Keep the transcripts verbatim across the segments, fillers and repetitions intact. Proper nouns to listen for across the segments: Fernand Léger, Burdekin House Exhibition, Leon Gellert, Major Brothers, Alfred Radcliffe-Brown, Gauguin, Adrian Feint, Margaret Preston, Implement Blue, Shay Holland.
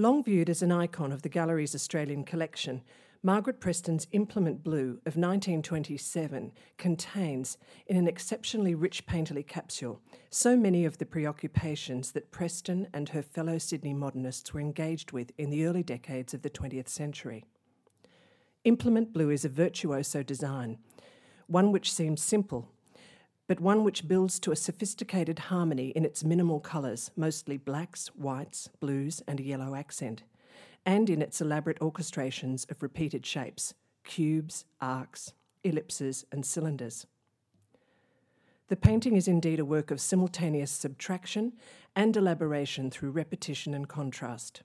Long viewed as an icon of the gallery's Australian collection, Margaret Preston's Implement Blue of nineteen twenty-seven contains, in an exceptionally rich painterly capsule, so many of the preoccupations that Preston and her fellow Sydney modernists were engaged with in the early decades of the twentieth century. Implement Blue is a virtuoso design, one which seems simple, but one which builds to a sophisticated harmony in its minimal colours, mostly blacks, whites, blues and a yellow accent, and in its elaborate orchestrations of repeated shapes, cubes, arcs, ellipses and cylinders. The painting is indeed a work of simultaneous subtraction and elaboration through repetition and contrast.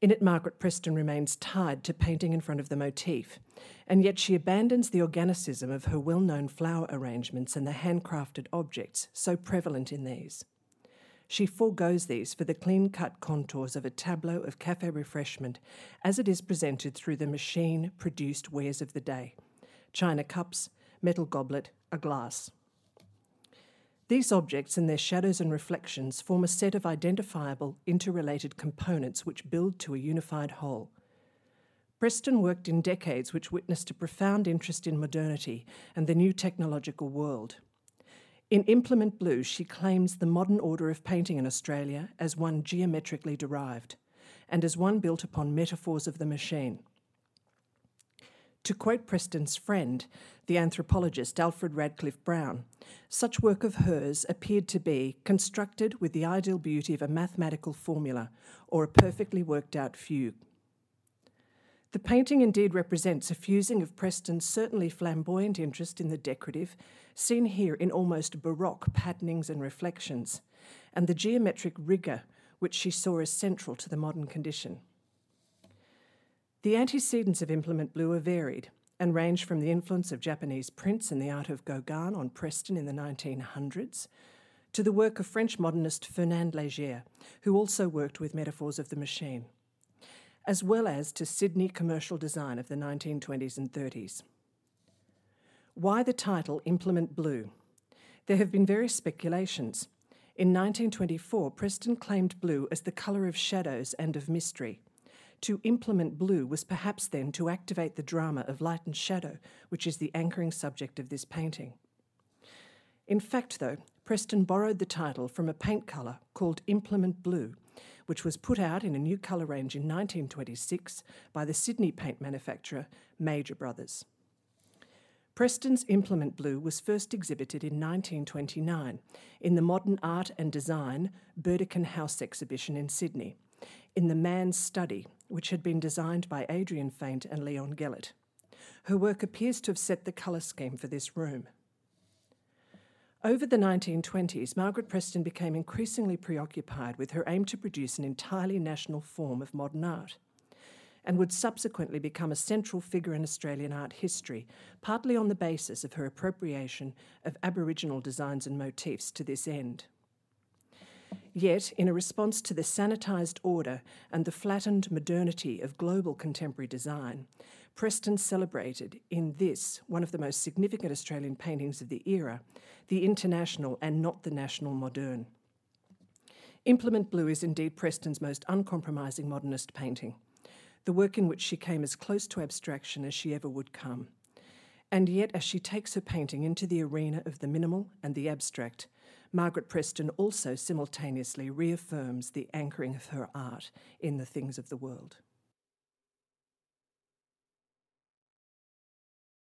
In it, Margaret Preston remains tied to painting in front of the motif, and yet she abandons the organicism of her well-known flower arrangements and the handcrafted objects so prevalent in these. She forgoes these for the clean-cut contours of a tableau of cafe refreshment as it is presented through the machine-produced wares of the day: china cups, metal goblet, a glass. These objects and their shadows and reflections form a set of identifiable, interrelated components which build to a unified whole. Preston worked in decades which witnessed a profound interest in modernity and the new technological world. In Implement Blue, she claims the modern order of painting in Australia as one geometrically derived, and as one built upon metaphors of the machine. To quote Preston's friend, the anthropologist Alfred Radcliffe-Brown, such work of hers appeared to be constructed with the ideal beauty of a mathematical formula or a perfectly worked out fugue. The painting indeed represents a fusing of Preston's certainly flamboyant interest in the decorative, seen here in almost baroque patternings and reflections, and the geometric rigour which she saw as central to the modern condition. The antecedents of Implement Blue are varied and range from the influence of Japanese prints and the art of Gauguin on Preston in the nineteen hundreds to the work of French modernist Fernand Léger, who also worked with metaphors of the machine, as well as to Sydney commercial design of the nineteen twenties and thirties. Why the title Implement Blue? There have been various speculations. In nineteen twenty-four, Preston claimed blue as the colour of shadows and of mystery. To implement blue was perhaps then to activate the drama of light and shadow, which is the anchoring subject of this painting. In fact, though, Preston borrowed the title from a paint colour called Implement Blue, which was put out in a new colour range in nineteen twenty-six by the Sydney paint manufacturer Major Brothers. Preston's Implement Blue was first exhibited in nineteen twenty-nine in the Modern Art and Design Burdekin House Exhibition in Sydney, in the Man's Study, which had been designed by Adrian Feint and Leon Gellert. Her work appears to have set the colour scheme for this room. Over the nineteen twenties, Margaret Preston became increasingly preoccupied with her aim to produce an entirely national form of modern art, and would subsequently become a central figure in Australian art history, partly on the basis of her appropriation of Aboriginal designs and motifs to this end. Yet, in a response to the sanitised order and the flattened modernity of global contemporary design, Preston celebrated in this, one of the most significant Australian paintings of the era, the international and not the national modern. Implement Blue is indeed Preston's most uncompromising modernist painting, the work in which she came as close to abstraction as she ever would come. And yet, as she takes her painting into the arena of the minimal and the abstract, Margaret Preston also simultaneously reaffirms the anchoring of her art in the things of the world.